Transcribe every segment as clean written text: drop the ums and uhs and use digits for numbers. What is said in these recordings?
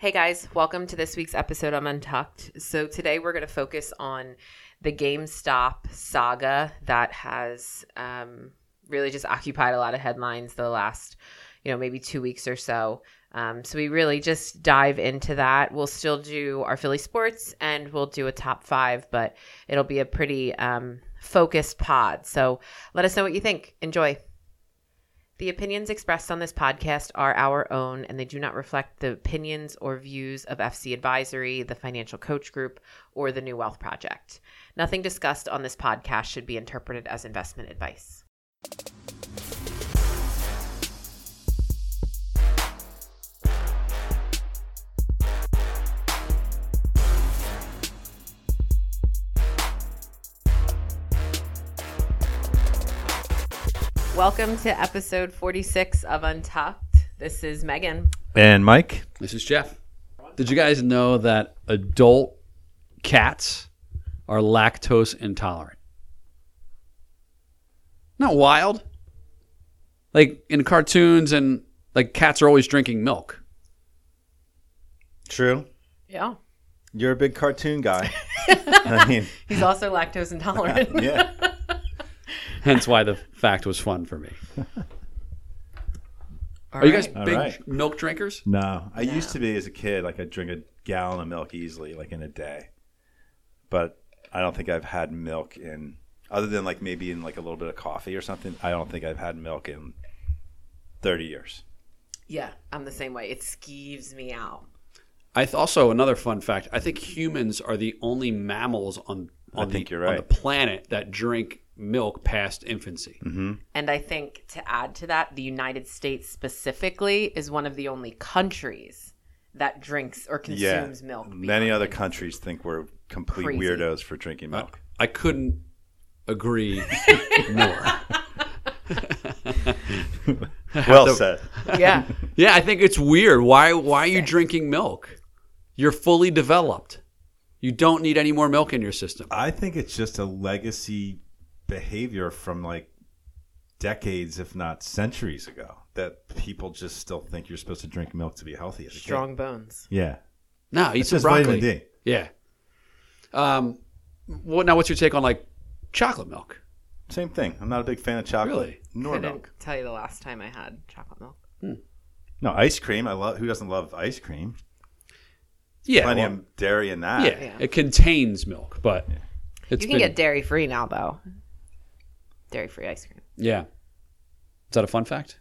Hey guys, welcome to this week's episode of Untucked. So today we're going to focus on the GameStop saga that has really just occupied a lot of headlines the last, maybe 2 weeks or so. So we really just dive into that. We'll still do our Philly sports and we'll do a top five, but it'll be a pretty focused pod. So let us know what you think. Enjoy. The opinions expressed on this podcast are our own, and they do not reflect the opinions or views of FC Advisory, the Financial Coach Group, or the New Wealth Project. Nothing discussed on this podcast should be interpreted as investment advice. Welcome to episode 46 of Untucked. This is Megan. And Mike. This is Jeff. Did you guys know that adult cats are lactose intolerant? Not wild. Like in cartoons and like cats are always drinking milk. True. Yeah. You're a big cartoon guy. I mean, he's also lactose intolerant. Yeah. Hence why the fact was fun for me. Are you guys big milk drinkers? No. I used to be as a kid. Like I'd drink a gallon of milk easily, like in a day. But I don't think I've had milk in, other than like maybe in like a little bit of coffee or something, I don't think I've had milk in 30 years. Yeah, I'm the same way. It skeeves me out. Also, another fun fact, I think humans are the only mammals on the planet that drink milk past infancy. Mm-hmm. And I think to add to that, the United States specifically is one of the only countries that drinks or consumes milk. Many other countries think we're complete weirdos for drinking milk. I couldn't agree more. Well said. Yeah. Yeah, I think it's weird. Why are you drinking milk? You're fully developed. You don't need any more milk in your system. I think it's just a legacy behavior from like decades, if not centuries ago, that people just still think you're supposed to drink milk to be healthy as a kid. Strong bones. Yeah. No, eat some broccoli. Vitamin D. Yeah. Now, what's your take on like chocolate milk? Same thing. I'm not a big fan of chocolate. Really? Nor milk. Tell you the last time I had chocolate milk. Hmm. No, ice cream. Who doesn't love ice cream? Yeah. Plenty of dairy in that. Yeah. It contains milk, but you can get dairy free now though. Dairy-free ice cream. Yeah. Is that a fun fact?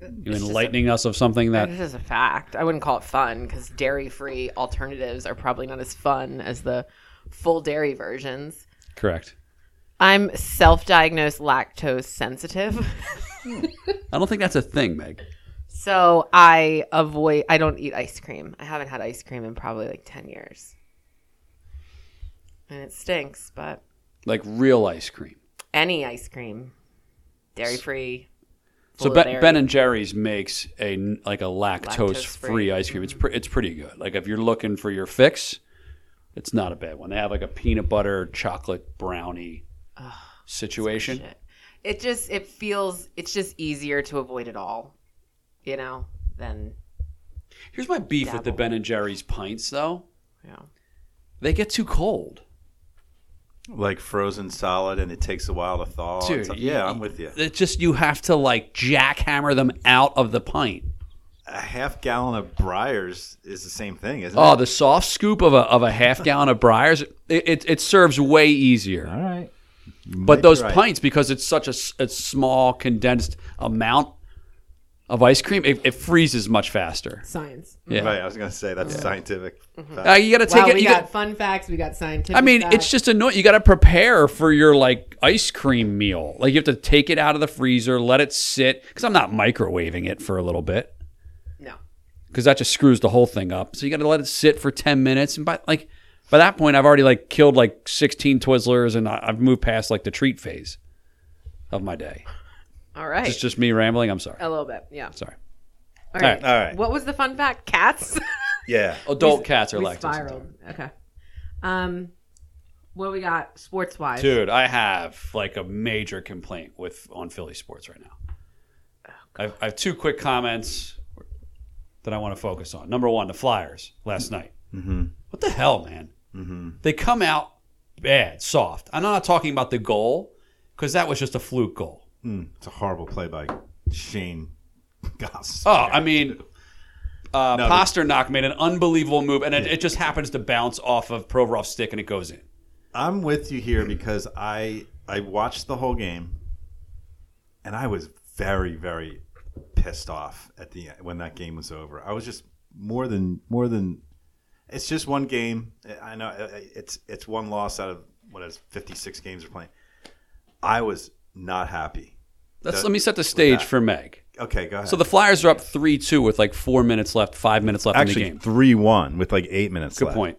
You're enlightening us of something that... This is a fact. I wouldn't call it fun because dairy-free alternatives are probably not as fun as the full dairy versions. Correct. I'm self-diagnosed lactose sensitive. I don't think that's a thing, Meg. So I don't eat ice cream. I haven't had ice cream in probably like 10 years. And it stinks, but... Like real ice cream. Any ice cream, dairy-free. So Ben and Jerry's makes a lactose-free ice cream. Mm-hmm. It's pretty good. Like if you're looking for your fix, it's not a bad one. They have like a peanut butter chocolate brownie situation. It's just easier to avoid it all, than. Here's my beef with the Ben and Jerry's pints though. Yeah. They get too cold. Like frozen solid, and it takes a while to thaw. Dude, I'm with you. It's just you have to like jackhammer them out of the pint. A half gallon of Breyers is the same thing, isn't it? Oh, the soft scoop of a half gallon of Breyers, it serves way easier. All right, but those pints, because it's such a small condensed amount of ice cream, it freezes much faster. Science. Yeah. Right, I was going to say that's scientific. Mm-hmm. You got to take it. We got fun facts. We got scientific. I mean, it's just annoying. You got to prepare for your like ice cream meal. Like you have to take it out of the freezer, let it sit, because I'm not microwaving it for a little bit. No. Because that just screws the whole thing up. So you got to let it sit for 10 minutes, and by that point, I've already like killed like 16 Twizzlers, and I've moved past like the treat phase of my day. All right. It's just me rambling. I'm sorry. A little bit, yeah. Sorry. All right. What was the fun fact? Cats? Yeah. Adult cats are lactose. Spiraled. Okay. What do we got sports-wise? Dude, I have like a major complaint on Philly sports right now. Oh, I have two quick comments. that I want to focus on. Number one, the Flyers last night. Mm-hmm. What the hell, man? Mm-hmm. They come out bad, soft. I'm not talking about the goal because that was just a fluke goal. It's a horrible play by Shane Goss. Oh, I mean, Pasternak made an unbelievable move, and it just happens to bounce off of Provorov's stick, and it goes in. I'm with you here because I watched the whole game, and I was very, very pissed off at the end when that game was over. I was just more than it's just one game. I know it's one loss out of what is 56 games they're playing. I was not happy. Let me set the stage for Meg. Okay, go ahead. So the Flyers are up 3-2 with like 4 minutes left, 5 minutes left in the game. Actually, 3-1 with like 8 minutes left. Good point.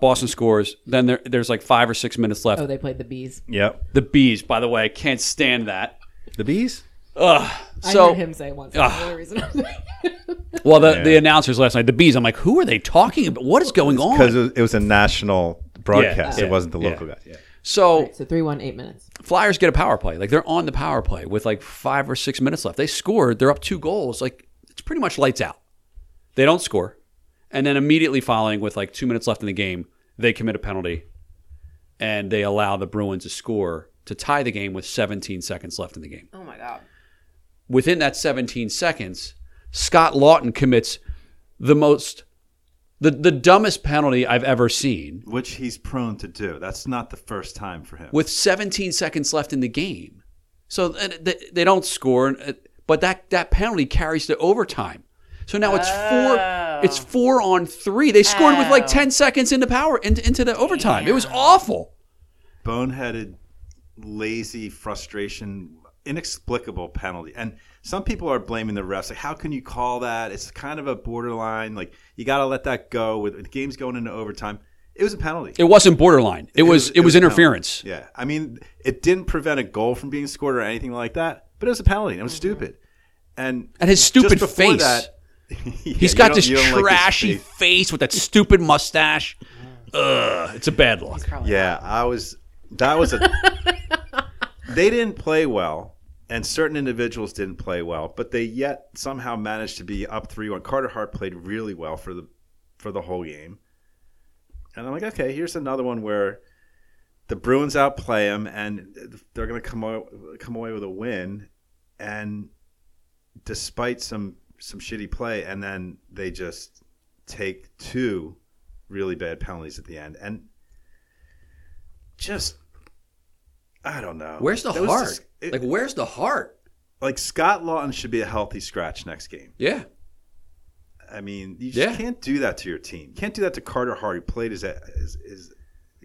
Boston scores. Then there's like 5 or 6 minutes left. Oh, they played the Bees. Yep. The Bees, by the way. I can't stand that. The Bees? Ugh. So, I heard him say once. That's the only reason I'm saying it. Well, the announcers last night, the Bees, I'm like, who are they talking about? What is going on? Because it was a national broadcast. Yeah. It wasn't the local guy. Yeah. So, right, so 3-1, 8 minutes. Flyers get a power play. Like, they're on the power play with like 5 or 6 minutes left. They scored. They're up 2 goals. Like, it's pretty much lights out. They don't score. And then immediately following with like 2 minutes left in the game, they commit a penalty. And they allow the Bruins to score to tie the game with 17 seconds left in the game. Oh, my God. Within that 17 seconds, Scott Laughton commits the dumbest penalty I've ever seen. Which he's prone to do. That's not the first time for him. With 17 seconds left in the game. So they don't score, but that penalty carries to overtime. So now it's 4-on-3. They scored with like 10 seconds into the overtime. Yeah. It was awful. Boneheaded, lazy, frustration, inexplicable penalty. And some people are blaming the refs. Like, how can you call that? It's kind of a borderline. Like, you got to let that go. With the game's going into overtime, it was a penalty. It wasn't borderline. It was interference. Penalty. Yeah, I mean, it didn't prevent a goal from being scored or anything like that. But it was a penalty. It was stupid. And his stupid face. That, he's got this trashy like face with that stupid mustache. Ugh, it's a bad look. Yeah, they didn't play well. And certain individuals didn't play well, but they yet somehow managed to be up 3-1. Carter Hart played really well for the whole game. And I'm like, okay, here's another one where the Bruins outplay them, and they're going to come away with a win. And despite some shitty play, and then they just take 2 really bad penalties at the end. And just, I don't know. Where's the heart? Where's the heart? Like, Scott Laughton should be a healthy scratch next game. Yeah. I mean, you just can't do that to your team. You can't do that to Carter Hart, who played is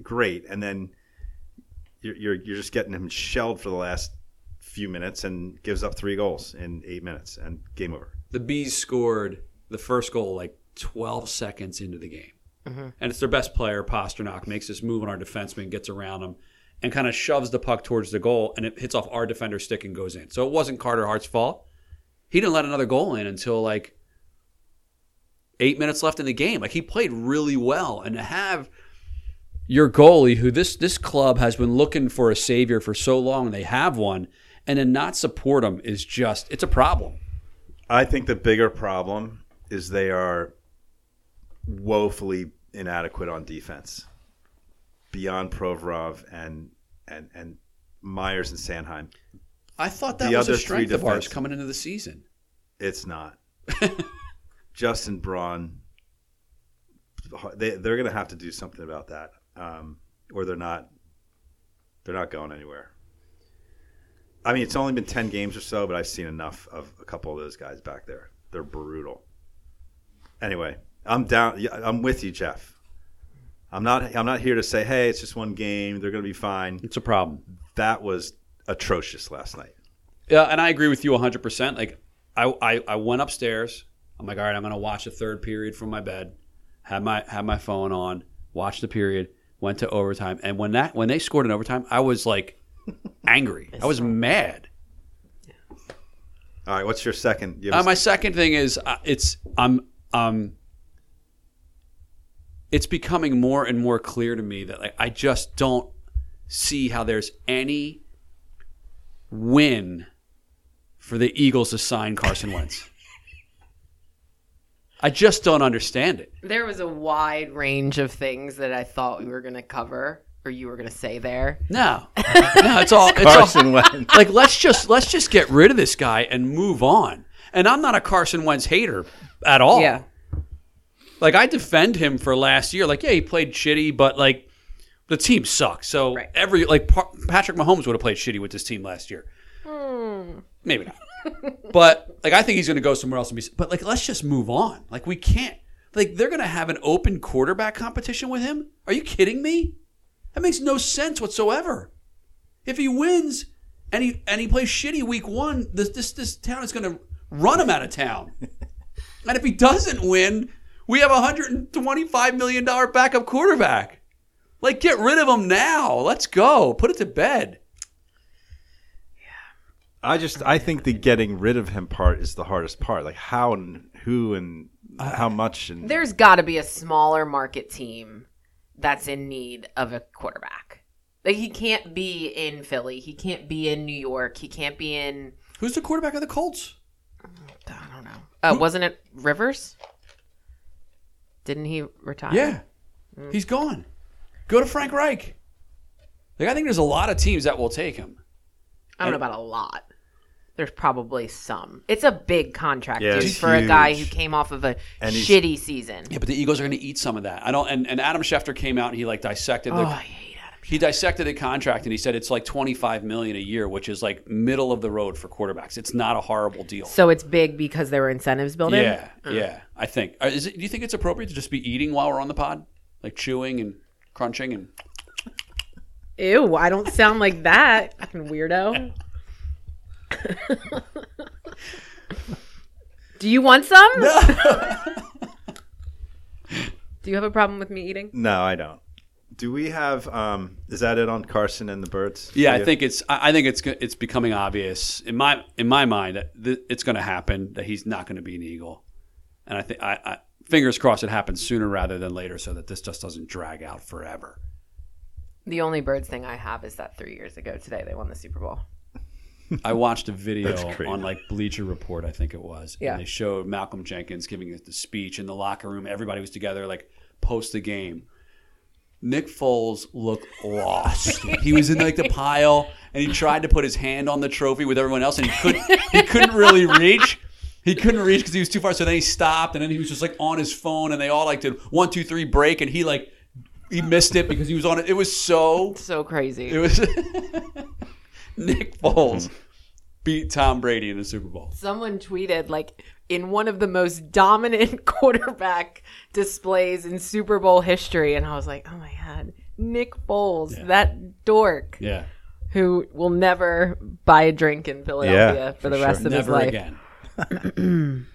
great, and then you're just getting him shelled for the last few minutes and gives up 3 goals in 8 minutes, and game over. The Bees scored the first goal like 12 seconds into the game. Mm-hmm. And it's their best player, Pasternak, makes this move on our defenseman, gets around him, and kind of shoves the puck towards the goal, and it hits off our defender's stick and goes in. So it wasn't Carter Hart's fault. He didn't let another goal in until like 8 minutes left in the game. Like, he played really well. And to have your goalie, who this club has been looking for a savior for so long, and they have one, and then not support him is just, it's a problem. I think the bigger problem is they are woefully inadequate on defense. Beyond Provorov and Myers and Sanheim. I thought that was a strength of ours coming into the season. It's not. Justin Braun, they're going to have to do something about that, or they're not going anywhere. I mean, it's only been 10 games or so, but I've seen enough of a couple of those guys back there. They're brutal. Anyway, I'm down. I'm with you, Jeff. I'm not here to say, hey, it's just one game. They're going to be fine. It's a problem. That was atrocious last night. Yeah, and I agree with you 100%. Like, I went upstairs. I'm like, all right, I'm going to watch the third period from my bed. Had my phone on. Watched the period. Went to overtime. And when they scored in overtime, I was like angry. I was mad. Yeah. All right, what's your second? My second thing is it's becoming more and more clear to me that, like, I just don't see how there's any win for the Eagles to sign Carson Wentz. I just don't understand it. There was a wide range of things that I thought we were going to cover or you were going to say there. No, it's Carson Wentz. Like, let's just get rid of this guy and move on. And I'm not a Carson Wentz hater at all. Yeah. Like, I defend him for last year. Like, yeah, he played shitty, but, like, the team sucks. So, right. Patrick Mahomes would have played shitty with this team last year. Maybe not. But, like, I think he's going to go somewhere else and be – but, like, let's just move on. Like, we can't – like, they're going to have an open quarterback competition with him? Are you kidding me? That makes no sense whatsoever. If he wins and he plays shitty week one, this town is going to run him out of town. And if he doesn't win, we have a $125 million backup quarterback. Like, get rid of him now. Let's go. Put it to bed. I think the getting rid of him part is the hardest part. Like, how and who and how much. And there's got to be a smaller market team that's in need of a quarterback. Like, he can't be in Philly. He can't be in New York. He can't be in. Who's the quarterback of the Colts? I don't know. Wasn't it Rivers? Didn't he retire? Yeah. He's gone. Go to Frank Reich. Like, I think there's a lot of teams that will take him. I don't know about a lot. There's probably some. It's a big contract for huge. A guy who came off of a shitty season. Yeah, but the Eagles are going to eat some of that. I don't. And Adam Schefter came out and he like dissected. I hate Adam Schefter. He dissected the contract and he said it's like $25 million a year, which is like middle of the road for quarterbacks. It's not a horrible deal. So it's big because there were incentives built in? Yeah. I think. Do you think it's appropriate to just be eating while we're on the pod, like chewing and crunching and? Ew! I don't sound like that, fucking weirdo. Do you want some? No. Do you have a problem with me eating? No, I don't. Do we have? Is that it on Carson and the Birds? Yeah, I think it's becoming obvious in my mind that it's going to happen that he's not going to be an Eagle, and I think I fingers crossed it happens sooner rather than later so that this just doesn't drag out forever. The only Birds thing I have is that 3 years ago today they won the Super Bowl. I watched a video on like Bleacher Report, I think it was. Yeah. And they showed Malcolm Jenkins giving the speech in the locker room. Everybody was together like post the game. Nick Foles looked lost. He was in like the pile and he tried to put his hand on the trophy with everyone else and he couldn't really reach. He couldn't reach because he was too far. So then he stopped and then he was just like on his phone and they all like did 1, 2, 3 break and he like. He missed it because he was on it. It was so crazy. It was Nick Foles beat Tom Brady in the Super Bowl. Someone tweeted like in one of the most dominant quarterback displays in Super Bowl history, and I was like, oh my god, Nick Foles, that dork, who will never buy a drink in Philadelphia for the rest of his life. Never again.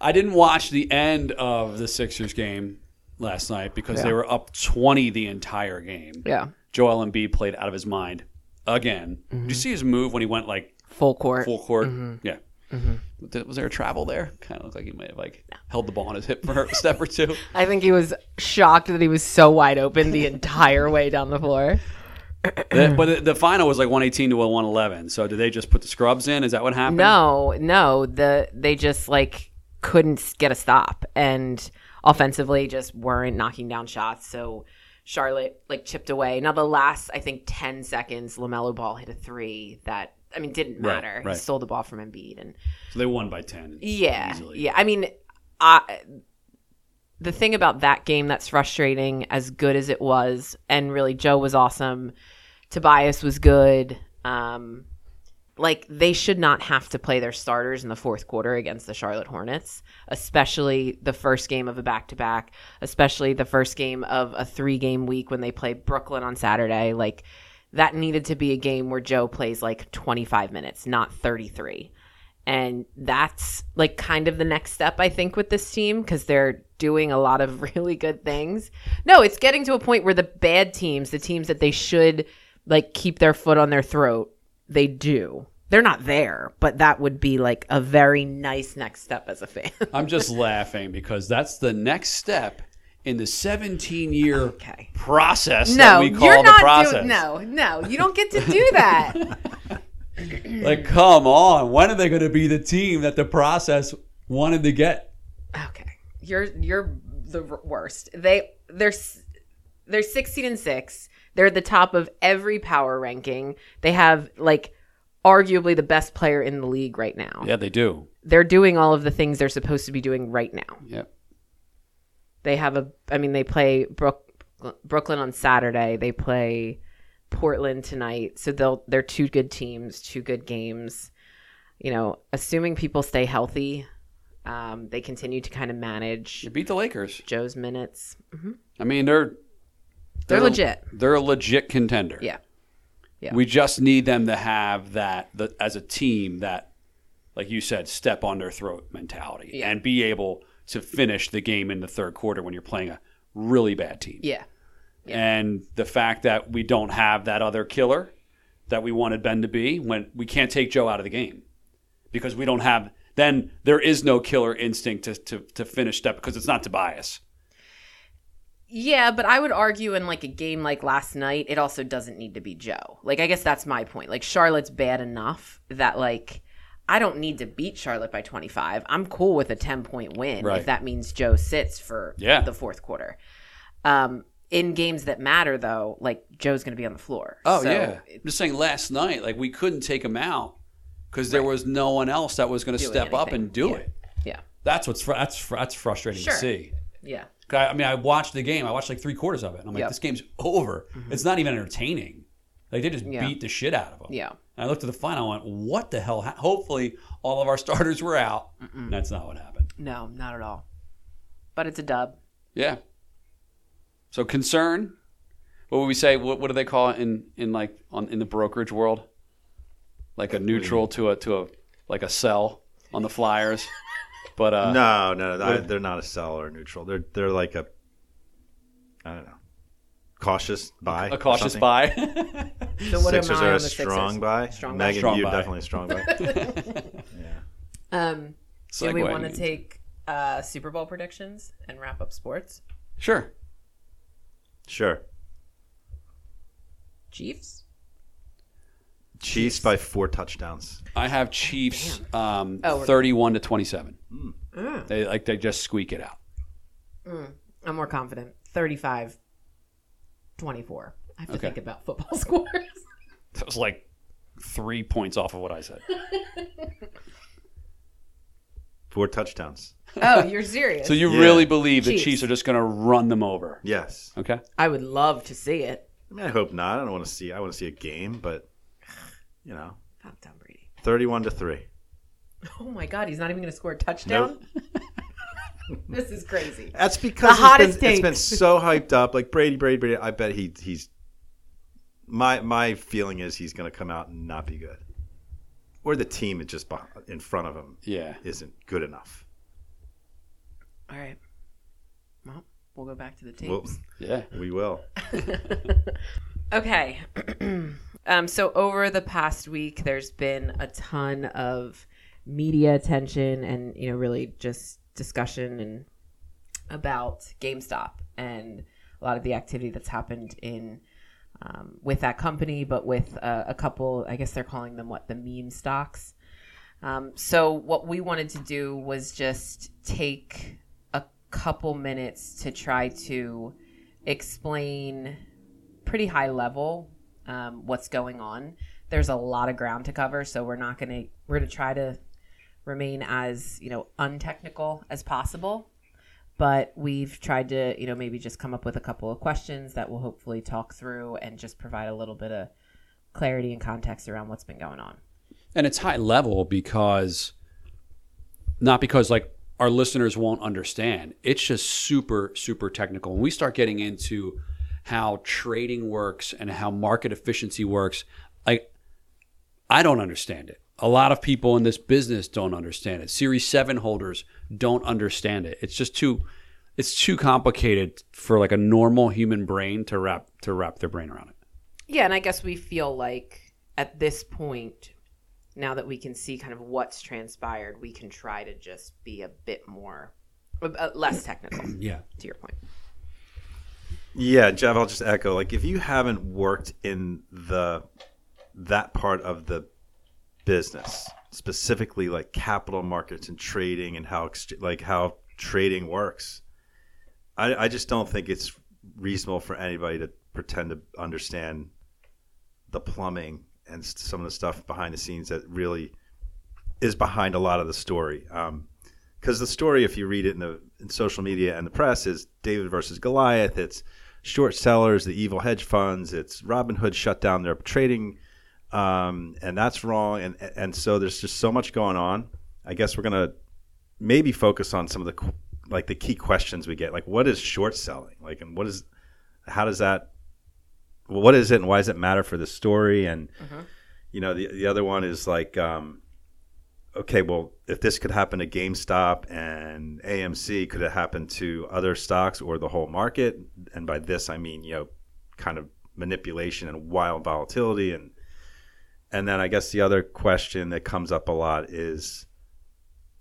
I didn't watch the end of the Sixers game last night because they were up 20 the entire game. Yeah. Joel Embiid played out of his mind again. Mm-hmm. Did you see his move when he went like full court? Mm-hmm. Yeah. Mm-hmm. Was there a travel there? Kind of looked like he might have like held the ball on his hip for a step or two. I think he was shocked that he was so wide open the entire way down the floor. But the final was like 118 to 111. So did they just put the scrubs in? Is that what happened? No. They just like couldn't get a stop and offensively just weren't knocking down shots, so Charlotte like chipped away. Now the last, I think, 10 seconds, LaMelo Ball hit a three that, I mean, didn't matter. Right. He stole the ball from Embiid. And so they won by 10. Easily. Yeah. I mean, the thing about that game that's frustrating, as good as it was, and really Joe was awesome, Tobias was good, like, they should not have to play their starters in the fourth quarter against the Charlotte Hornets, especially the first game of a back-to-back, especially the first game of a three-game week when they play Brooklyn on Saturday. Like, that needed to be a game where Joe plays, like, 25 minutes, not 33. And that's, like, kind of the next step, I think, with this team because they're doing a lot of really good things. No, it's getting to a point where the bad teams, the teams that they should, like, keep their foot on their throat, they do. They're not there, but that would be like a very nice next step as a fan. I'm just laughing because that's the next step in the 17-year process that we call the process. No, you don't get to do that. Like, come on. When are they going to be the team that the process wanted to get? Okay. You're the worst. They're 16-6. They're at the top of every power ranking. They have like arguably the best player in the league right now. Yeah, they do. They're doing all of the things they're supposed to be doing right now. Yep. They have they play Brooklyn on Saturday. They play Portland tonight. So they're two good teams, two good games. You know, assuming people stay healthy, they continue to kind of manage. You beat the Lakers. Joe's minutes. Mm-hmm. I mean, they're legit. They're a legit contender. Yeah. Yeah. We just need them to have that as a team that, like you said, step on their throat mentality and be able to finish the game in the third quarter when you're playing a really bad team. Yeah. Yeah. And the fact that we don't have that other killer that we wanted Ben to be, when we can't take Joe out of the game because we don't have – then there is no killer instinct to finish that because it's not Tobias. Yeah, but I would argue in like a game like last night, it also doesn't need to be Joe. Like, I guess that's my point. Like, Charlotte's bad enough that like I don't need to beat Charlotte by 25. I'm cool with a 10-point win if that means Joe sits for the fourth quarter. In games that matter, though, like Joe's going to be on the floor. Oh, so yeah. I'm just saying last night, like we couldn't take him out because there was no one else that was going to step up and do it. Yeah. That's frustrating to see. Yeah. I mean, I watched the game. I watched like three quarters of it. And I'm like, this game's over. Mm-hmm. It's not even entertaining. Like, they just beat the shit out of them. Yeah. And I looked at the final and I went, what the hell? Hopefully, all of our starters were out. Mm-mm. That's not what happened. No, not at all. But it's a dub. Yeah. So concern, what would we say? What do they call it in the brokerage world? Like a neutral to a like a sell on the Flyers. But no, they're not a sell or a neutral. They're like a, I don't know, cautious buy. A cautious buy. So what Sixers are a strong buy. Megan, you're definitely a strong buy. Yeah. Do we want to take Super Bowl predictions and wrap up sports? Sure. Chiefs by 4 touchdowns. I have Chiefs 31-27. Mm. They just squeak it out. Mm. I'm more confident. 35-24. I have to think about football scores. That was like 3 points off of what I said. 4 touchdowns. Oh, you're serious. So you really believe the Chiefs are just going to run them over? Yes. Okay. I would love to see it. I mean, I hope not. I don't want to see. I want to see a game, but you know, not Tom Brady. 31-3. Oh my God, he's not even going to score a touchdown. Nope. This is crazy. That's because it's been so hyped up. Like Brady. I bet he's. My feeling is he's going to come out and not be good, or the team is just in front of him. Yeah. Isn't good enough. All right. Well, we'll go back to the tapes. We will. Okay. So over the past week, there's been a ton of media attention and, you know, really just discussion and about GameStop and a lot of the activity that's happened in with that company, but with a couple, I guess they're calling them the meme stocks. So what we wanted to do was just take a couple minutes to try to explain pretty high level what's going on. There's a lot of ground to cover, so we're going to try to remain as, you know, untechnical as possible, but we've tried to, you know, maybe just come up with a couple of questions that we'll hopefully talk through and just provide a little bit of clarity and context around what's been going on. And it's high level because, not because like our listeners won't understand, it's just super, super technical. When we start getting into how trading works and how market efficiency works, I don't understand it. A lot of people in this business don't understand it. Series 7 holders don't understand it. It's just too complicated for like a normal human brain to wrap their brain around it. Yeah, and I guess we feel like at this point, now that we can see kind of what's transpired, we can try to just be a bit more, less technical. Yeah, to your point. Yeah, Jeff, I'll just echo. Like, if you haven't worked in that part of the business, specifically like capital markets and trading and how trading works. I just don't think it's reasonable for anybody to pretend to understand the plumbing and some of the stuff behind the scenes that really is behind a lot of the story. Because the story, if you read it in social media and the press, is David versus Goliath. It's short sellers, the evil hedge funds. It's Robinhood shut down their trading, and that's wrong. And so there's just so much going on. I guess we're gonna maybe focus on some of the like the key questions we get, like what is short selling, like, and what is, how does that, what is it, and why does it matter for the story? And you know, the other one is like, okay, well, if this could happen to GameStop and AMC, could it happen to other stocks or the whole market? And by this, I mean, you know, kind of manipulation and wild volatility. And then I guess the other question that comes up a lot is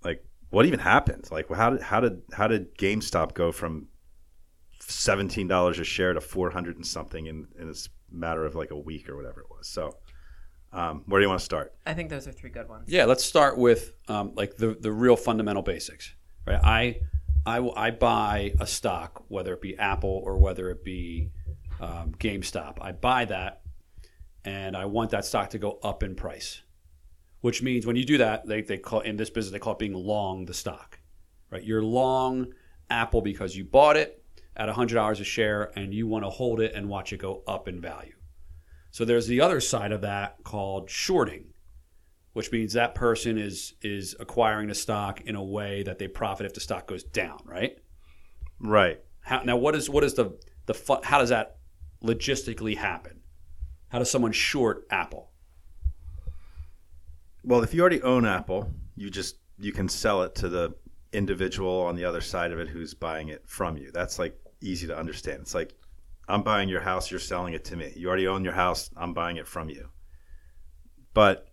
like, what even happened? Like, how did GameStop go from $17 a share to 400 and something in a matter of like a week or whatever it was? So. Where do you want to start? I think those are three good ones. Yeah, let's start with like the real fundamental basics, right? I buy a stock, whether it be Apple or whether it be GameStop. I buy that, and I want that stock to go up in price, which means when you do that, they call, in this business, they call it being long the stock, right? You're long Apple because you bought it at $100 a share, and you want to hold it and watch it go up in value. So there's the other side of that called shorting, which means that person is acquiring the stock in a way that they profit if the stock goes down, right? Right. Now, what is the how does that logistically happen? How does someone short Apple? Well, if you already own Apple, you can sell it to the individual on the other side of it who's buying it from you. That's like easy to understand. It's like, I'm buying your house, you're selling it to me. You already own your house, I'm buying it from you. But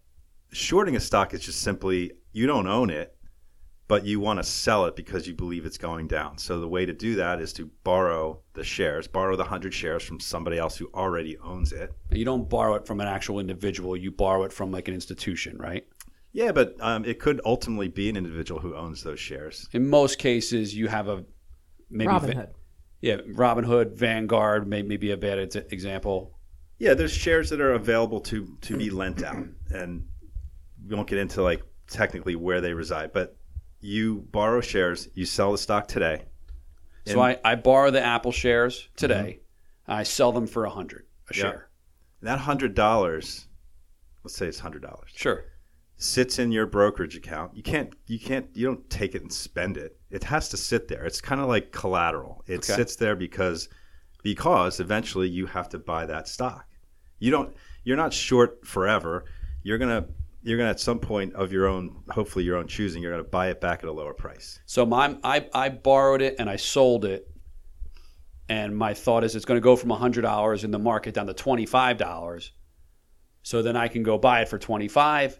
shorting a stock is just simply, you don't own it, but you want to sell it because you believe it's going down. So the way to do that is to borrow the shares, borrow the 100 shares from somebody else who already owns it. You don't borrow it from an actual individual, you borrow it from like an institution, right? Yeah, but it could ultimately be an individual who owns those shares. In most cases, you have a... maybe Robinhood. Yeah, Robinhood, Vanguard may be a bad example. Yeah, there's shares that are available to be lent out, and we won't get into like technically where they reside, but you borrow shares, you sell the stock today. So I borrow the Apple shares today, and I sell them for $100 a share. And that $100, let's say it's $100. Sure. Sits in your brokerage account. You don't take it and spend it. It has to sit there. It's kind of like collateral. It sits there because eventually you have to buy that stock. You're not short forever. You're gonna at some point of your own, hopefully your own choosing, you're gonna buy it back at a lower price. So I borrowed it and I sold it, and my thought is it's gonna go from $100 in the market down to $25. So then I can go buy it for $25.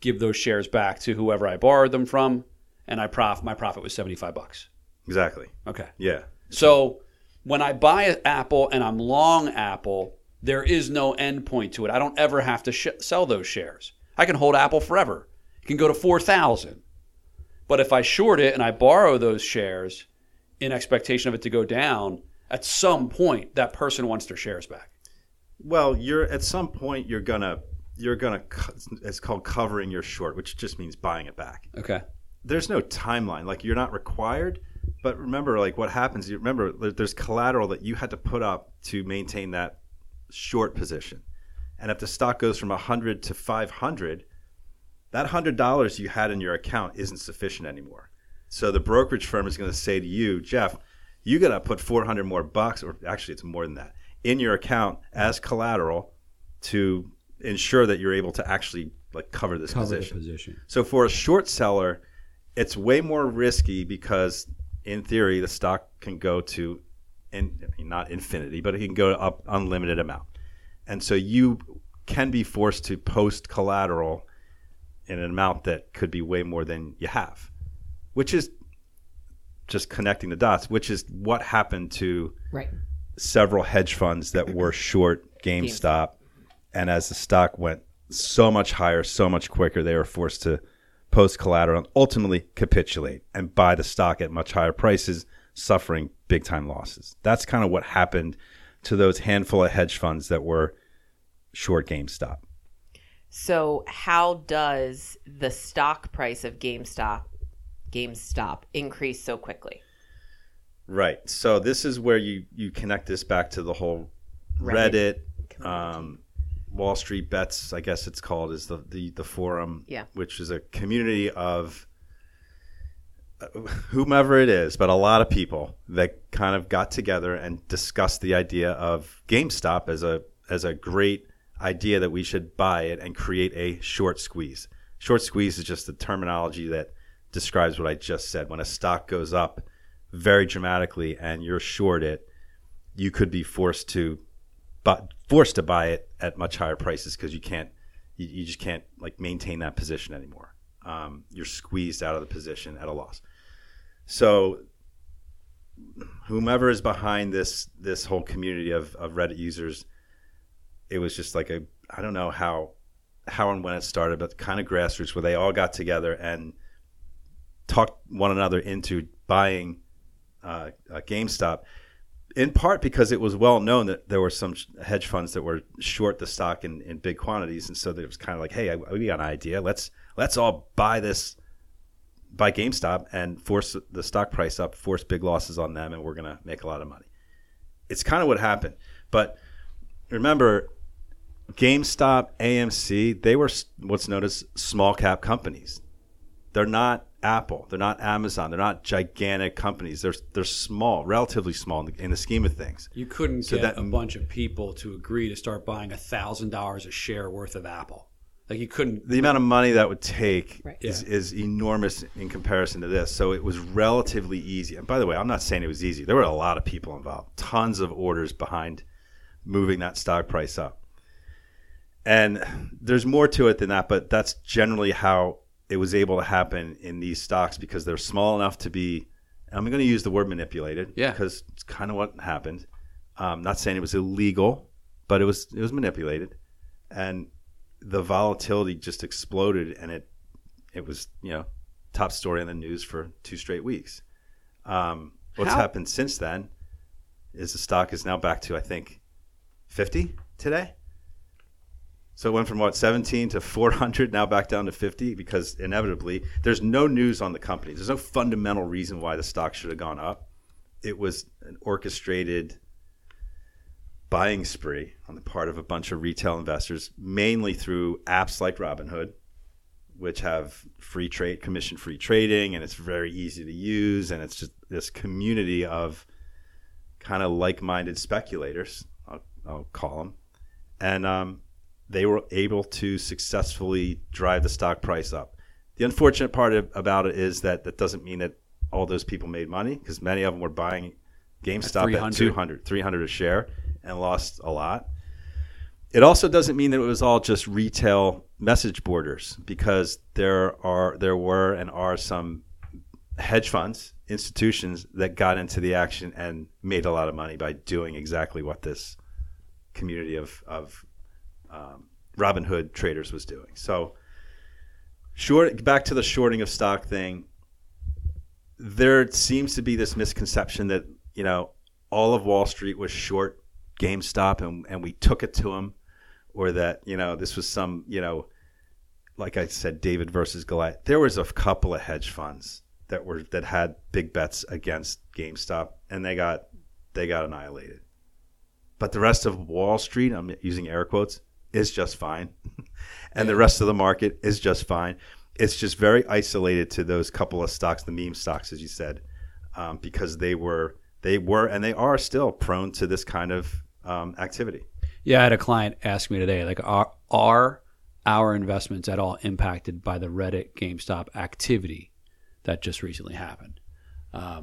Give those shares back to whoever I borrowed them from, and my profit was $75. Exactly. Okay. Yeah. So when I buy Apple and I'm long Apple, there is no end point to it. I don't ever have to sell those shares. I can hold Apple forever. It can go to 4,000. But if I short it and I borrow those shares in expectation of it to go down, at some point that person wants their shares back. Well, you're gonna. It's called covering your short, which just means buying it back. Okay. There's no timeline. Like, you're not required, but remember, like, what happens? You remember, there's collateral that you had to put up to maintain that short position. And if the stock goes from 100 to 500, that $100 you had in your account isn't sufficient anymore. So the brokerage firm is going to say to you, Jeff, you got to put $400 more, or actually it's more than that, in your account as collateral to ensure that you're able to actually like cover this position. So for a short seller, it's way more risky because in theory the stock can go to, not infinity, but it can go up unlimited amount. And so you can be forced to post collateral in an amount that could be way more than you have, which is just connecting the dots, which is what happened to several hedge funds that were short GameStop. And as the stock went so much higher, so much quicker, they were forced to post collateral, and ultimately capitulate and buy the stock at much higher prices, suffering big time losses. That's kind of what happened to those handful of hedge funds that were short GameStop. So how does the stock price of GameStop increase so quickly? Right. So this is where you connect this back to the whole Reddit Wall Street Bets, I guess it's called, is the forum, which is a community of whomever it is, but a lot of people that kind of got together and discussed the idea of GameStop as a great idea that we should buy it and create a short squeeze. Short squeeze is just the terminology that describes what I just said. When a stock goes up very dramatically and you're short it, you could be forced to buy it at much higher prices because you just can't like maintain that position anymore. You're squeezed out of the position at a loss. So whomever is behind this whole community of Reddit users, it was just like I don't know how and when it started, but kind of grassroots where they all got together and talked one another into buying GameStop, in part because it was well known that there were some hedge funds that were short the stock in big quantities. And so it was kind of like, hey, we got an idea. Let's all buy GameStop and force the stock price up, force big losses on them, and we're going to make a lot of money. It's kind of what happened. But remember, GameStop, AMC, they were what's known as small cap companies. They're not Apple. They're not Amazon. They're not gigantic companies. They're small, relatively small in the scheme of things. You couldn't get a bunch of people to agree to start buying $1,000 a share worth of Apple. Like you couldn't. The amount of money that would take is enormous in comparison to this. So it was relatively easy. And by the way, I'm not saying it was easy. There were a lot of people involved. Tons of orders behind moving that stock price up. And there's more to it than that, but that's generally how it was able to happen in these stocks because they're small enough to be, I'm going to use the word manipulated because it's kind of what happened. I'm not saying it was illegal, but it was manipulated, and the volatility just exploded, and it was, top story in the news for 2 straight weeks. What's happened since then is the stock is now back to, I think, 50 today. So it went from 17 to 400, now back down to 50, because inevitably there's no news on the company. There's no fundamental reason why the stock should have gone up. It was an orchestrated buying spree on the part of a bunch of retail investors, mainly through apps like Robinhood, which have free trade, commission-free trading, and it's very easy to use. And it's just this community of kind of like-minded speculators, I'll call them. And they were able to successfully drive the stock price up. The unfortunate part about it is that doesn't mean that all those people made money, because many of them were buying GameStop at 200, 300 a share and lost a lot. It also doesn't mean that it was all just retail message boarders, because there were and are some hedge funds, institutions that got into the action and made a lot of money by doing exactly what this community of Robinhood traders was doing. So back to the shorting of stock thing, there seems to be this misconception that all of Wall Street was short GameStop and we took it to them, or that this was some like I said, David versus Goliath. There was a couple of hedge funds that had big bets against GameStop, and they got annihilated. But the rest of Wall Street, I'm using air quotes, is just fine. And the rest of the market is just fine. It's just very isolated to those couple of stocks, the meme stocks, as you said, because they were and they are still prone to this kind of activity. Yeah, I had a client ask me today, like, are our investments at all impacted by the Reddit GameStop activity that just recently happened?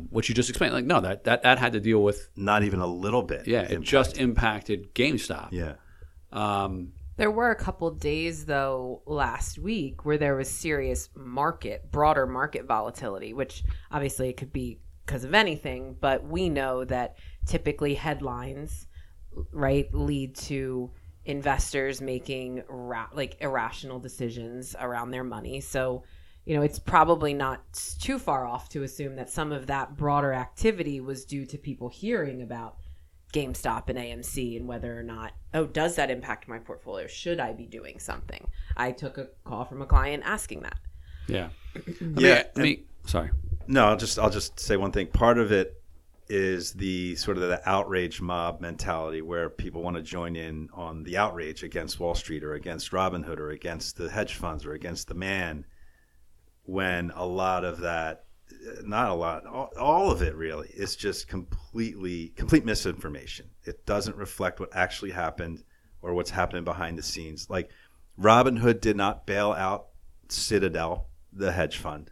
Which you just explained, like, no, that had to deal with not even a little bit. Yeah, it just impacted GameStop. Yeah. There were a couple days though last week where there was serious broader market volatility, which obviously it could be because of anything, but we know that typically headlines, right, lead to investors making irrational decisions around their money. So you know, it's probably not too far off to assume that some of that broader activity was due to people hearing about GameStop and AMC and whether or not, oh, does that impact my portfolio? Should I be doing something? I took a call from a client asking that. Yeah. Sorry. No, I'll just say one thing. Part of it is the sort of the outrage mob mentality where people want to join in on the outrage against Wall Street or against Robinhood or against the hedge funds or against the man, when a lot of that, not a lot, all of it really, is just complete misinformation. It doesn't reflect what actually happened or what's happening behind the scenes. Like, Robinhood did not bail out Citadel, the hedge fund.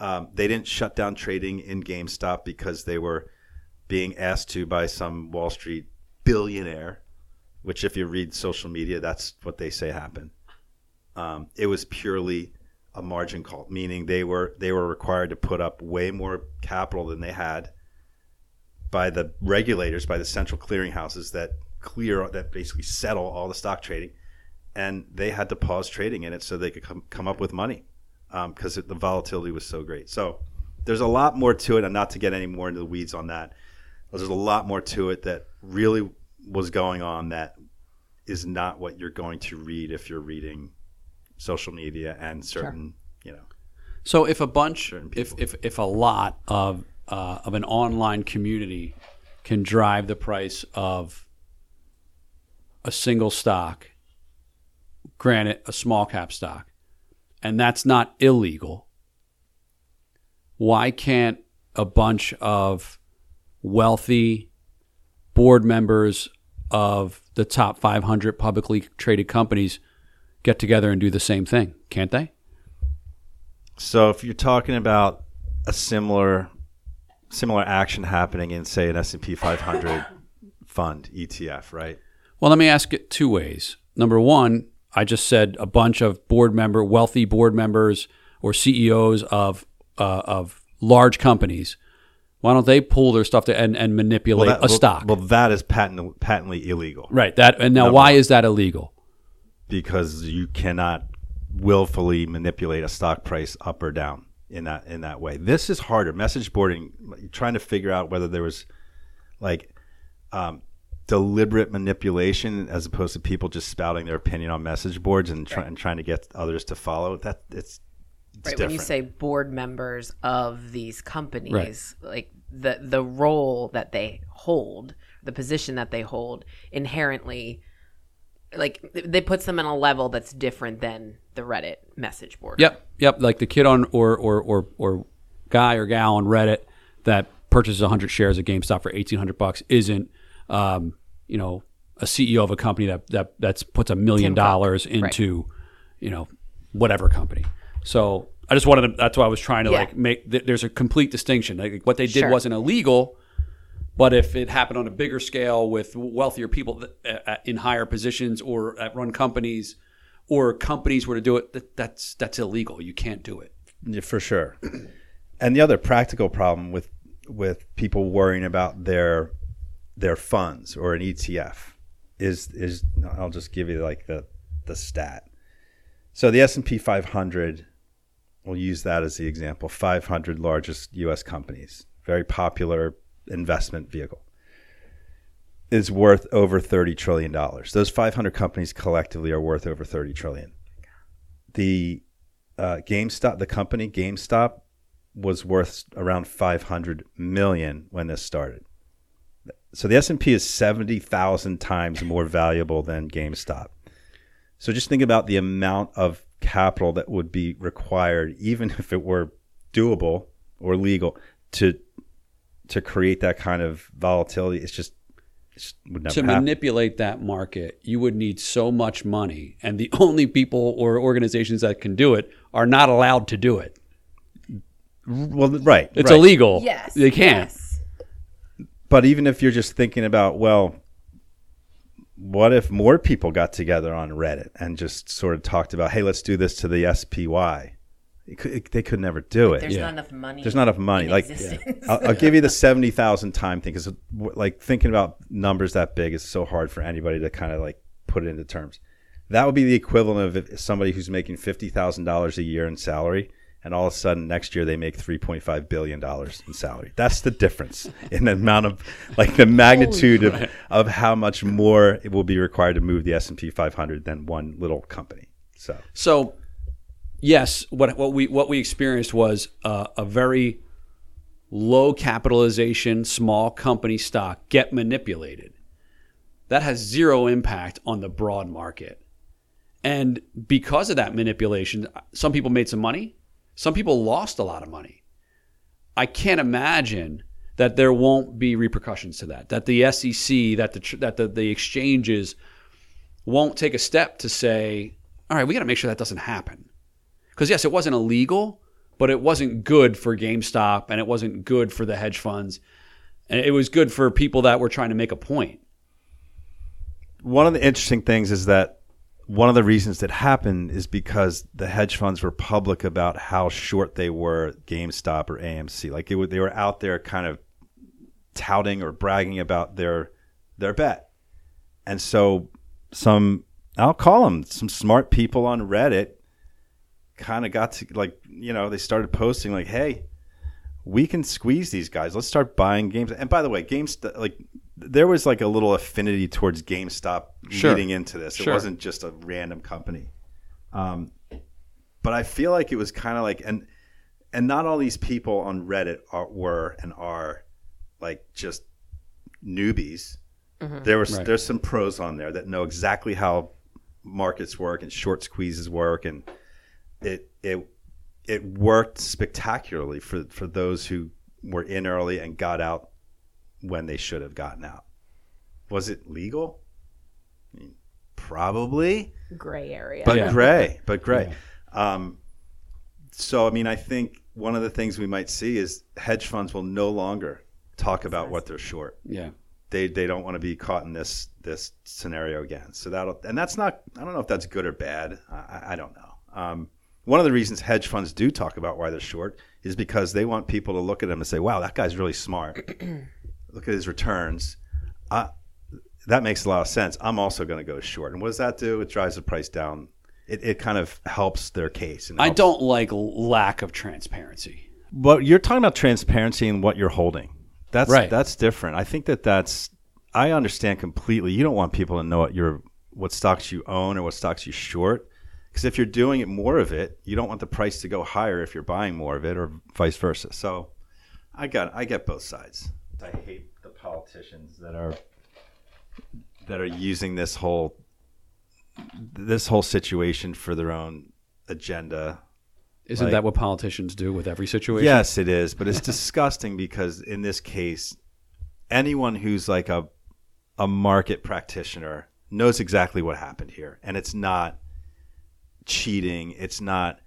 They didn't shut down trading in GameStop because they were being asked to by some Wall Street billionaire, which if you read social media, that's what they say happened. It was purely a margin call, meaning they were required to put up way more capital than they had by the regulators, by the central clearinghouses that basically settle all the stock trading, and they had to pause trading in it so they could come up with money, because the volatility was so great. So there's a lot more to it, and not to get any more into the weeds on that, there's a lot more to it that really was going on that is not what you're going to read if you're reading social media and certain, sure, you know. So if a bunch, if a lot of an online community can drive the price of a single stock, granted a small cap stock, and that's not illegal, why can't a bunch of wealthy board members of the top 500 publicly traded companies get together and do the same thing, can't they? So if you're talking about a similar action happening in, say, an S&P 500 fund, ETF, right? Well, let me ask it two ways. Number one, I just said a bunch of wealthy board members or CEOs of large companies. Why don't they pull their stuff and manipulate a stock? Well, that is patently illegal. Right. Why is that illegal? Because you cannot willfully manipulate a stock price up or down in that way. This is harder. Message boarding, trying to figure out whether there was deliberate manipulation as opposed to people just spouting their opinion on message boards and trying to get others to follow. That it's right, different. When you say board members of these companies, right, like the role that they hold, the position that they hold inherently, like, they puts them in a level that's different than the Reddit message board. Yep. Like the kid on or guy or gal on Reddit that purchases 100 shares of GameStop for $1,800 isn't, a CEO of a company that puts $1 million into, you know, whatever company. So I just wanted to, that's why I was trying to there's a complete distinction. Like, what they did wasn't illegal. But if it happened on a bigger scale with wealthier people in higher positions or that run companies, or companies were to do it, that's illegal. You can't do it. Yeah, for sure. And the other practical problem with people worrying about their funds or an ETF is I'll just give you like the stat. So the S&P 500, we'll use that as the example, 500 largest U.S. companies, very popular investment vehicle, is worth over $30 trillion. Those 500 companies collectively are worth over $30 trillion. The GameStop was worth around $500 million when this started. So the S&P is 70,000 times more valuable than GameStop. So just think about the amount of capital that would be required, even if it were doable or legal, to create that kind of volatility. It just would never happen. To manipulate that market, you would need so much money, and the only people or organizations that can do it are not allowed to do it. Well, right. It's illegal. Yes. They can't. Yes. But even if you're just thinking about, well, what if more people got together on Reddit and just sort of talked about, hey, let's do this to the SPY. They could never do it. There's not enough money. Like, I'll give you the 70,000 time thing, because like thinking about numbers that big is so hard for anybody to kind of like put it into terms. That would be the equivalent of somebody who's making $50,000 a year in salary and all of a sudden next year they make $3.5 billion in salary. That's the difference in the amount of, like, the magnitude of how much more it will be required to move the S&P 500 than one little company. So yes, what we experienced was a very low capitalization small company stock get manipulated. That has zero impact on the broad market. And because of that manipulation, some people made some money. Some people lost a lot of money. I can't imagine that there won't be repercussions to that, that the SEC, that the exchanges won't take a step to say, all right, we got to make sure that doesn't happen. Because yes, it wasn't illegal, but it wasn't good for GameStop and it wasn't good for the hedge funds. And it was good for people that were trying to make a point. One of the interesting things is that one of the reasons that happened is because the hedge funds were public about how short they were GameStop or AMC. Like they were out there kind of touting or bragging about their bet. And so I'll call them some smart people on Reddit kind of got to, like, you know, they started posting like, hey, we can squeeze these guys. Let's start buying games. And by the way, GameStop, like, there was like a little affinity towards GameStop leading into this. It wasn't just a random company. But I feel like it was kind of like, and not all these people on Reddit were like just newbies. Mm-hmm. There's some pros on there that know exactly how markets work and short squeezes work, and it worked spectacularly for those who were in early and got out when they should have gotten out. Was it legal? I mean, probably. Gray area. But gray. Yeah. So, I mean, I think one of the things we might see is hedge funds will no longer talk about what they're short. Yeah. They don't want to be caught in this scenario again. So that's not, I don't know if that's good or bad. I don't know. One of the reasons hedge funds do talk about why they're short is because they want people to look at them and say, wow, that guy's really smart. Look at his returns. That makes a lot of sense. I'm also going to go short. And what does that do? It drives the price down. It kind of helps their case. I don't like lack of transparency. But you're talking about transparency in what you're holding. That's right. That's different. I think that's – I understand completely. You don't want people to know what stocks you own or what stocks you short, because if you're doing more of it, you don't want the price to go higher if you're buying more of it or vice versa. So I get both sides. I hate the politicians that are using this whole situation for their own agenda. Isn't that what politicians do with every situation? Yes, it is, but it's disgusting because in this case, anyone who's like a market practitioner knows exactly what happened here, and it's not cheating. It's not.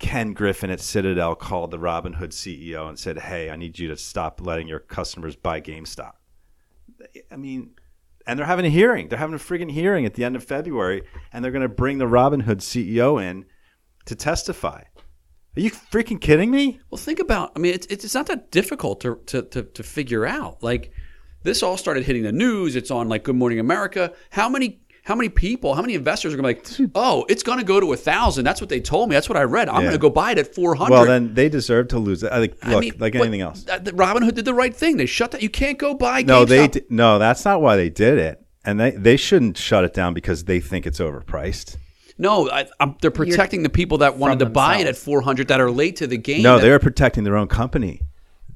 Ken Griffin at Citadel called the Robinhood CEO and said, hey, I need you to stop letting your customers buy GameStop. I mean, and they're having a hearing. They're having a friggin' hearing at the end of February, and they're going to bring the Robinhood CEO in to testify. Are you freaking kidding me? Well, think about, I mean, it's not that difficult to figure out. Like, this all started hitting the news. It's on, like, Good Morning America. How many people, how many investors are going to be like, oh, it's going to go to 1,000. That's what they told me. That's what I read. I'm going to go buy it at 400. Well, then they deserve to lose. Like anything else. Robinhood did the right thing. They shut that. You can't go buy GameStop. No, that's not why they did it. And they shouldn't shut it down because they think it's overpriced. No, they're protecting the people that wanted to buy it at 400 that are late to the game. No, they're protecting their own company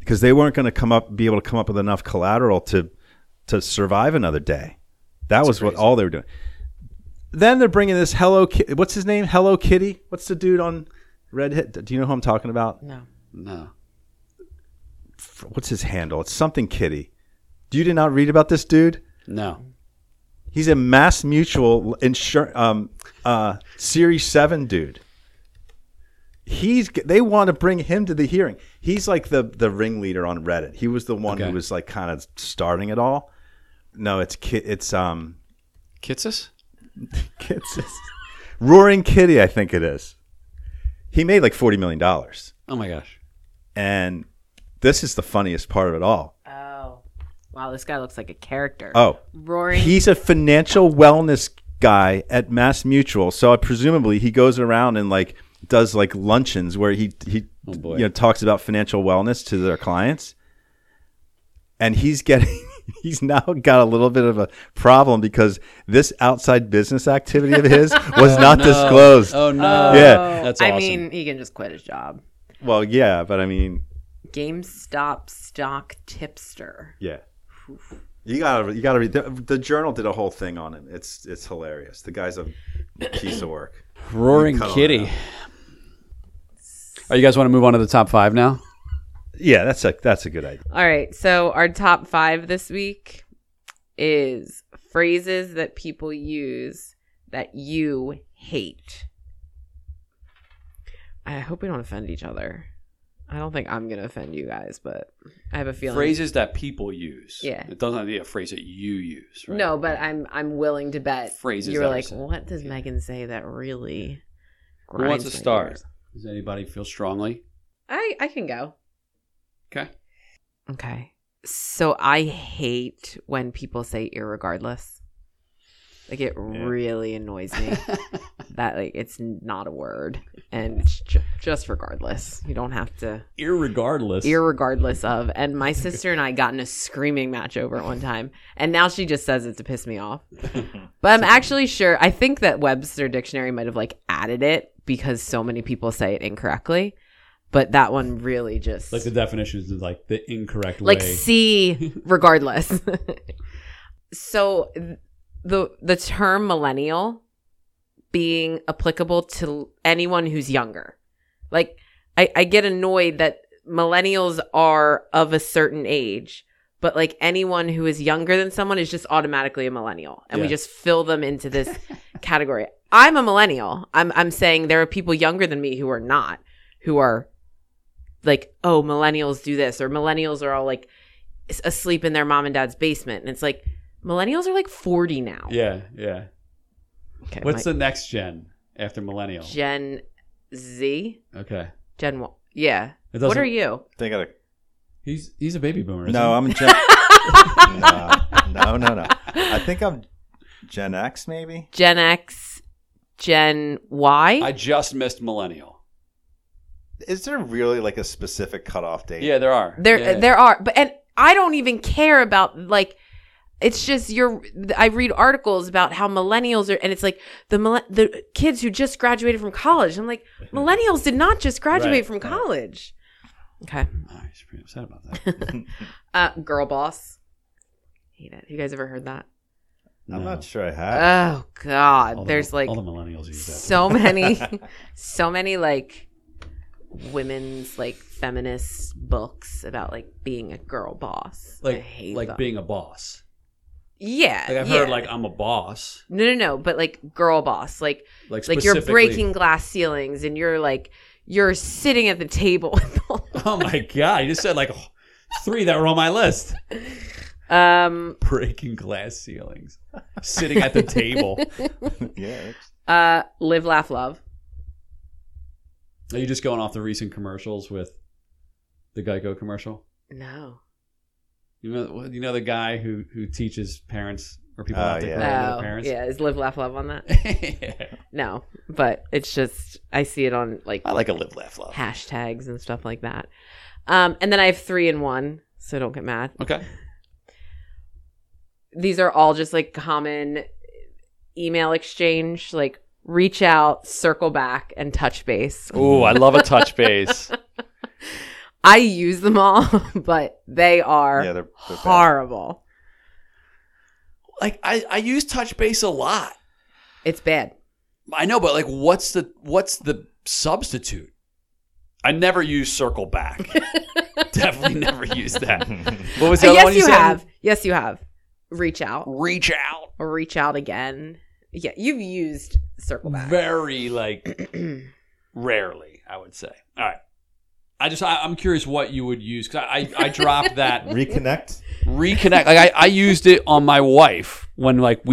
because they weren't going to be able to come up with enough collateral to survive another day. That was what all they were doing. Then they're bringing this Hello Kitty. What's his name? Hello Kitty. What's the dude on Reddit? Do you know who I'm talking about? No. What's his handle? It's something Kitty. You did not read about this dude? No. He's a Mass Mutual Series 7 dude. They want to bring him to the hearing. He's like the ringleader on Reddit. He was the one who was like kind of starting it all. No, it's Kitsis? Kitsis. Roaring Kitty, I think it is. He made like $40 million. Oh, my gosh. And this is the funniest part of it all. Oh. Wow, this guy looks like a character. Oh. Roaring. He's a financial wellness guy at Mass Mutual. So presumably he goes around and like does like luncheons where he talks about financial wellness to their clients, and he's now got a little bit of a problem because this outside business activity of his was not disclosed. Oh no! Yeah, that's awesome. I mean, he can just quit his job. Well, yeah, but I mean, GameStop stock tipster. Yeah. Oof. You gotta read. The Journal did a whole thing on him. It's hilarious. The guy's a piece of work. Roaring Kitty. You guys want to move on to the top five now? Yeah, that's a good idea. All right, so our top five this week is phrases that people use that you hate. I hope we don't offend each other. I don't think I'm going to offend you guys, but I have a feeling. Phrases that people use. Yeah. It doesn't have to be a phrase that you use, right? No, but I'm willing to bet. Phrases you're like, what does Megan say that really grinds? Who wants to start? Does anybody feel strongly? I can go. Okay. So I hate when people say irregardless. Like it really annoys me that like it's not a word and it's just regardless. You don't have to. Irregardless of. And my sister and I got in a screaming match over it one time, and now she just says it to piss me off. But I'm actually sure. I think that Webster Dictionary might have like added it because so many people say it incorrectly. But that one really just like the definition is like the incorrect way. Like C regardless. So. The term millennial being applicable to anyone who's younger. Like, I get annoyed that millennials are of a certain age, but like anyone who is younger than someone is just automatically a millennial. And we just fill them into this category. I'm a millennial. I'm saying there are people younger than me who are not, who are like, oh, millennials do this, or millennials are all like asleep in their mom and dad's basement. And it's like, millennials are like 40 now. Yeah. Okay. What's the next gen after millennial? Gen Z. Okay. Gen Y. Yeah. What are you? They got a. He's a baby boomer. I'm Gen. No. I think I'm Gen X, maybe. Gen X, Gen Y. I just missed millennial. Is there really like a specific cutoff date? Yeah, there are. There are, but and I don't even care about like. It's just I read articles about how millennials are, and it's like the kids who just graduated from college. I'm like, millennials did not just graduate from college. Okay. I was pretty upset about that. Girl boss. Hate it. You guys ever heard that? No. I'm not sure I have. Oh God. There's like all the millennials use that. So many like women's like feminist books about like being a girl boss. Like I hate like them. Being a boss. Yeah. Like I've heard like I'm a boss. No. But like girl boss. Like you're breaking glass ceilings and you're like, you're sitting at the table. Oh my God. You just said like three that were on my list. Breaking glass ceilings. Sitting at the table. Yeah. Live, laugh, love. Are you just going off the recent commercials with the Geico commercial? No. You know the guy who teaches parents or people how to cry to their parents? Yeah, is live, laugh, love on that? Yeah. No, but it's just, I see it on like... I like a live, laugh, love. Hashtags and stuff like that. And then I have 3 in 1, so don't get mad. Okay. These are all just like common email exchange, like reach out, circle back, and touch base. Ooh, I love a touch base. I use them all, but they are they're horrible. Bad. Like I use touch base a lot. It's bad. I know, but like what's the substitute? I never use circle back. Definitely never use that. What was the other one you said? Yes, you have. Reach out. Or reach out again. Yeah, you've used circle back. Very like rarely, I would say. All right. I'm curious what you would use because I dropped that. Reconnect. Like I used it on my wife when like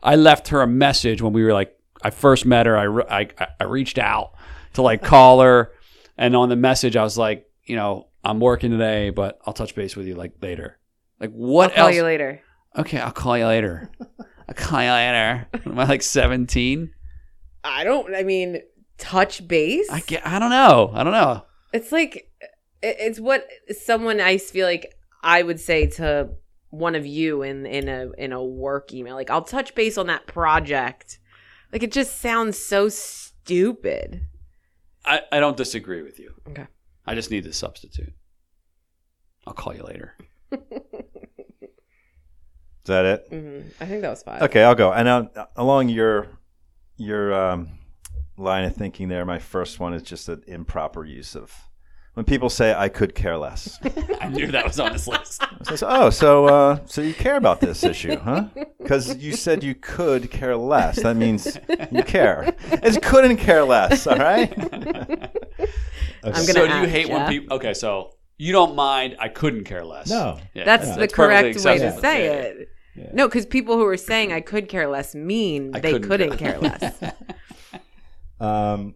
I left her a message when we were like, I first met her. I reached out to like call her. And on the message, I was like, you know, I'm working today, but I'll touch base with you like later. Like what else? I'll call you later. Okay. I'll call you later. Am I like 17? I mean, touch base? I don't know. It's like, it's what someone, I feel like I would say to one of you in a work email, like, I'll touch base on that project. Like, it just sounds so stupid. I don't disagree with you. Okay. I just need a substitute. I'll call you later. Is that it? Mm-hmm. I think that was 5. Okay, I'll go. And along your line of thinking there, my first one is just an improper use of when people say, I could care less. I knew that was on this list. So you care about this issue, huh? Because you said you could care less. That means you care. It's couldn't care less, all right? Okay. So do you hate when people – okay, so you don't mind I couldn't care less. No. Yeah, that's the correct way to say it. Yeah. No, because people who are saying I could care less mean they couldn't care less. I've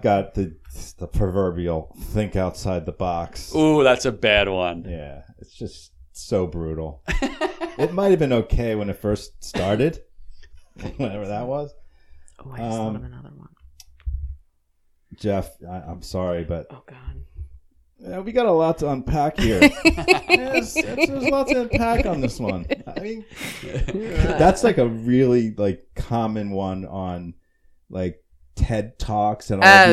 got the proverbial think outside the box. Ooh, that's a bad one. Yeah, it's just so brutal. It might have been okay when it first started, whatever that was. Oh, I just thought of another one. Jeff, I'm sorry, but... Oh, God. Yeah, we got a lot to unpack here. There's lots to unpack on this one. I mean, that's like a really like common one on like TED Talks and all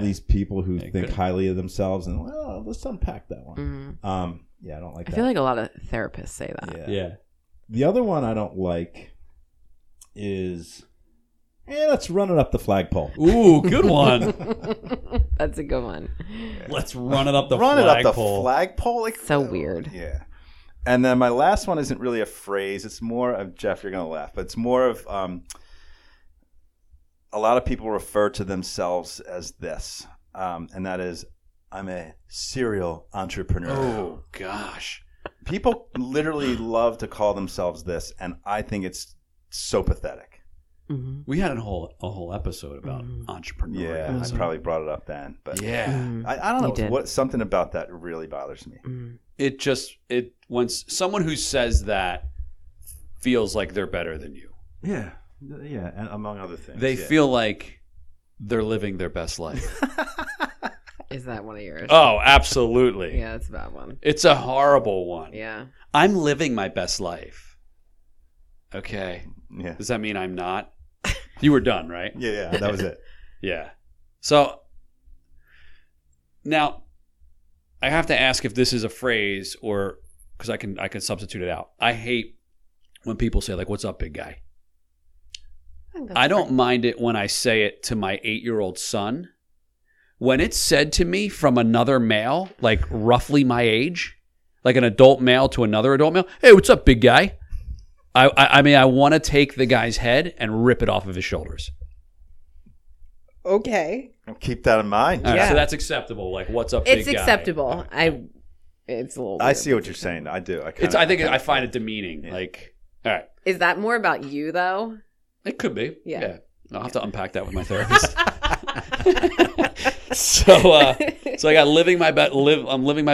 these people who think highly of themselves and let's unpack that one. Mm. I don't like that. I feel like a lot of therapists say that. Yeah. The other one I don't like is... let's run it up the flagpole. Ooh, good one. That's a good one. Let's run it up the flagpole. Like, so weird. Yeah. And then my last one isn't really a phrase. It's more of, Jeff, you're going to laugh, but it's more of a lot of people refer to themselves as this, and that is, I'm a serial entrepreneur. Oh, gosh. People literally love to call themselves this, and I think it's so pathetic. Mm-hmm. We had a whole episode about entrepreneurialism. Yeah, I probably brought it up then, but I don't know what something about that really bothers me. Mm. It when someone who says that feels like they're better than you. Yeah, and among other things, they feel like they're living their best life. Is that one of yours? Oh, absolutely. Yeah, that's a bad one. It's a horrible one. Yeah, I'm living my best life. Okay. Yeah. Does that mean I'm not? You were done, right? Yeah, that was it. Yeah. So now I have to ask if this is a phrase or because I can substitute it out. I hate when people say like, "What's up, big guy?" I don't mind it when I say it to my 8-year-old son. When it's said to me from another male, like roughly my age, like an adult male to another adult male, "Hey, what's up, big guy?" I want to take the guy's head and rip it off of his shoulders. Okay. Keep that in mind. Yeah. Right, so that's acceptable. Like, what's up, big guy? It's acceptable. It's a little weird. I see what you're saying. I do. I find it demeaning. Yeah. Like, all right. Is that more about you, though? It could be. Yeah. I'll have to unpack that with my therapist. So I got I'm living my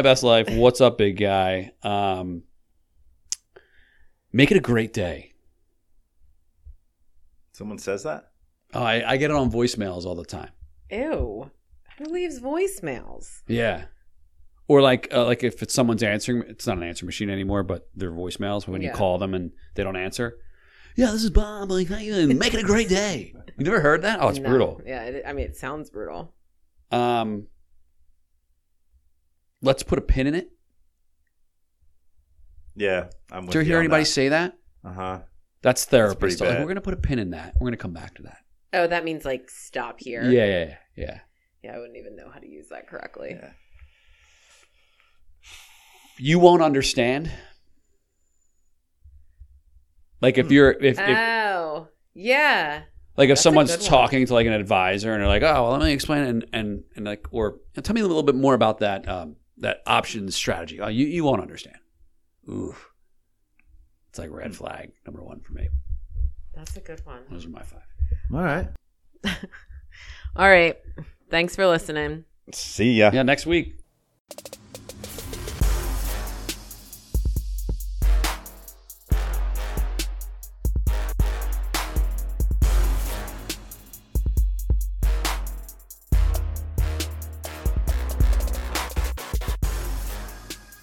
best life. What's up, big guy? Make it a great day. Someone says that? Oh, I get it on voicemails all the time. Ew. Who leaves voicemails? Yeah. Or like if it's someone's answering, it's not an answer machine anymore, but their voicemails when you call them and they don't answer. Yeah, this is Bob. Like, how you doing? Make it a great day. You never heard that? Oh, it's brutal. Yeah, it sounds brutal. Let's put a pin in it. Yeah, I'm with you. Do you hear anybody say that? Uh-huh. That's therapist. Like, we're going to put a pin in that. We're going to come back to that. Oh, that means like stop here. Yeah. Yeah, I wouldn't even know how to use that correctly. Yeah. You won't understand. Like if you're like if someone's talking to like an advisor and they're like, "Oh, well, let me explain it," and like or tell me a little bit more about that that options strategy. Oh, you won't understand. Oof. It's like red flag number 1 for me. That's a good one. Those are my 5. All right. All right. Thanks for listening. See ya. Yeah, next week.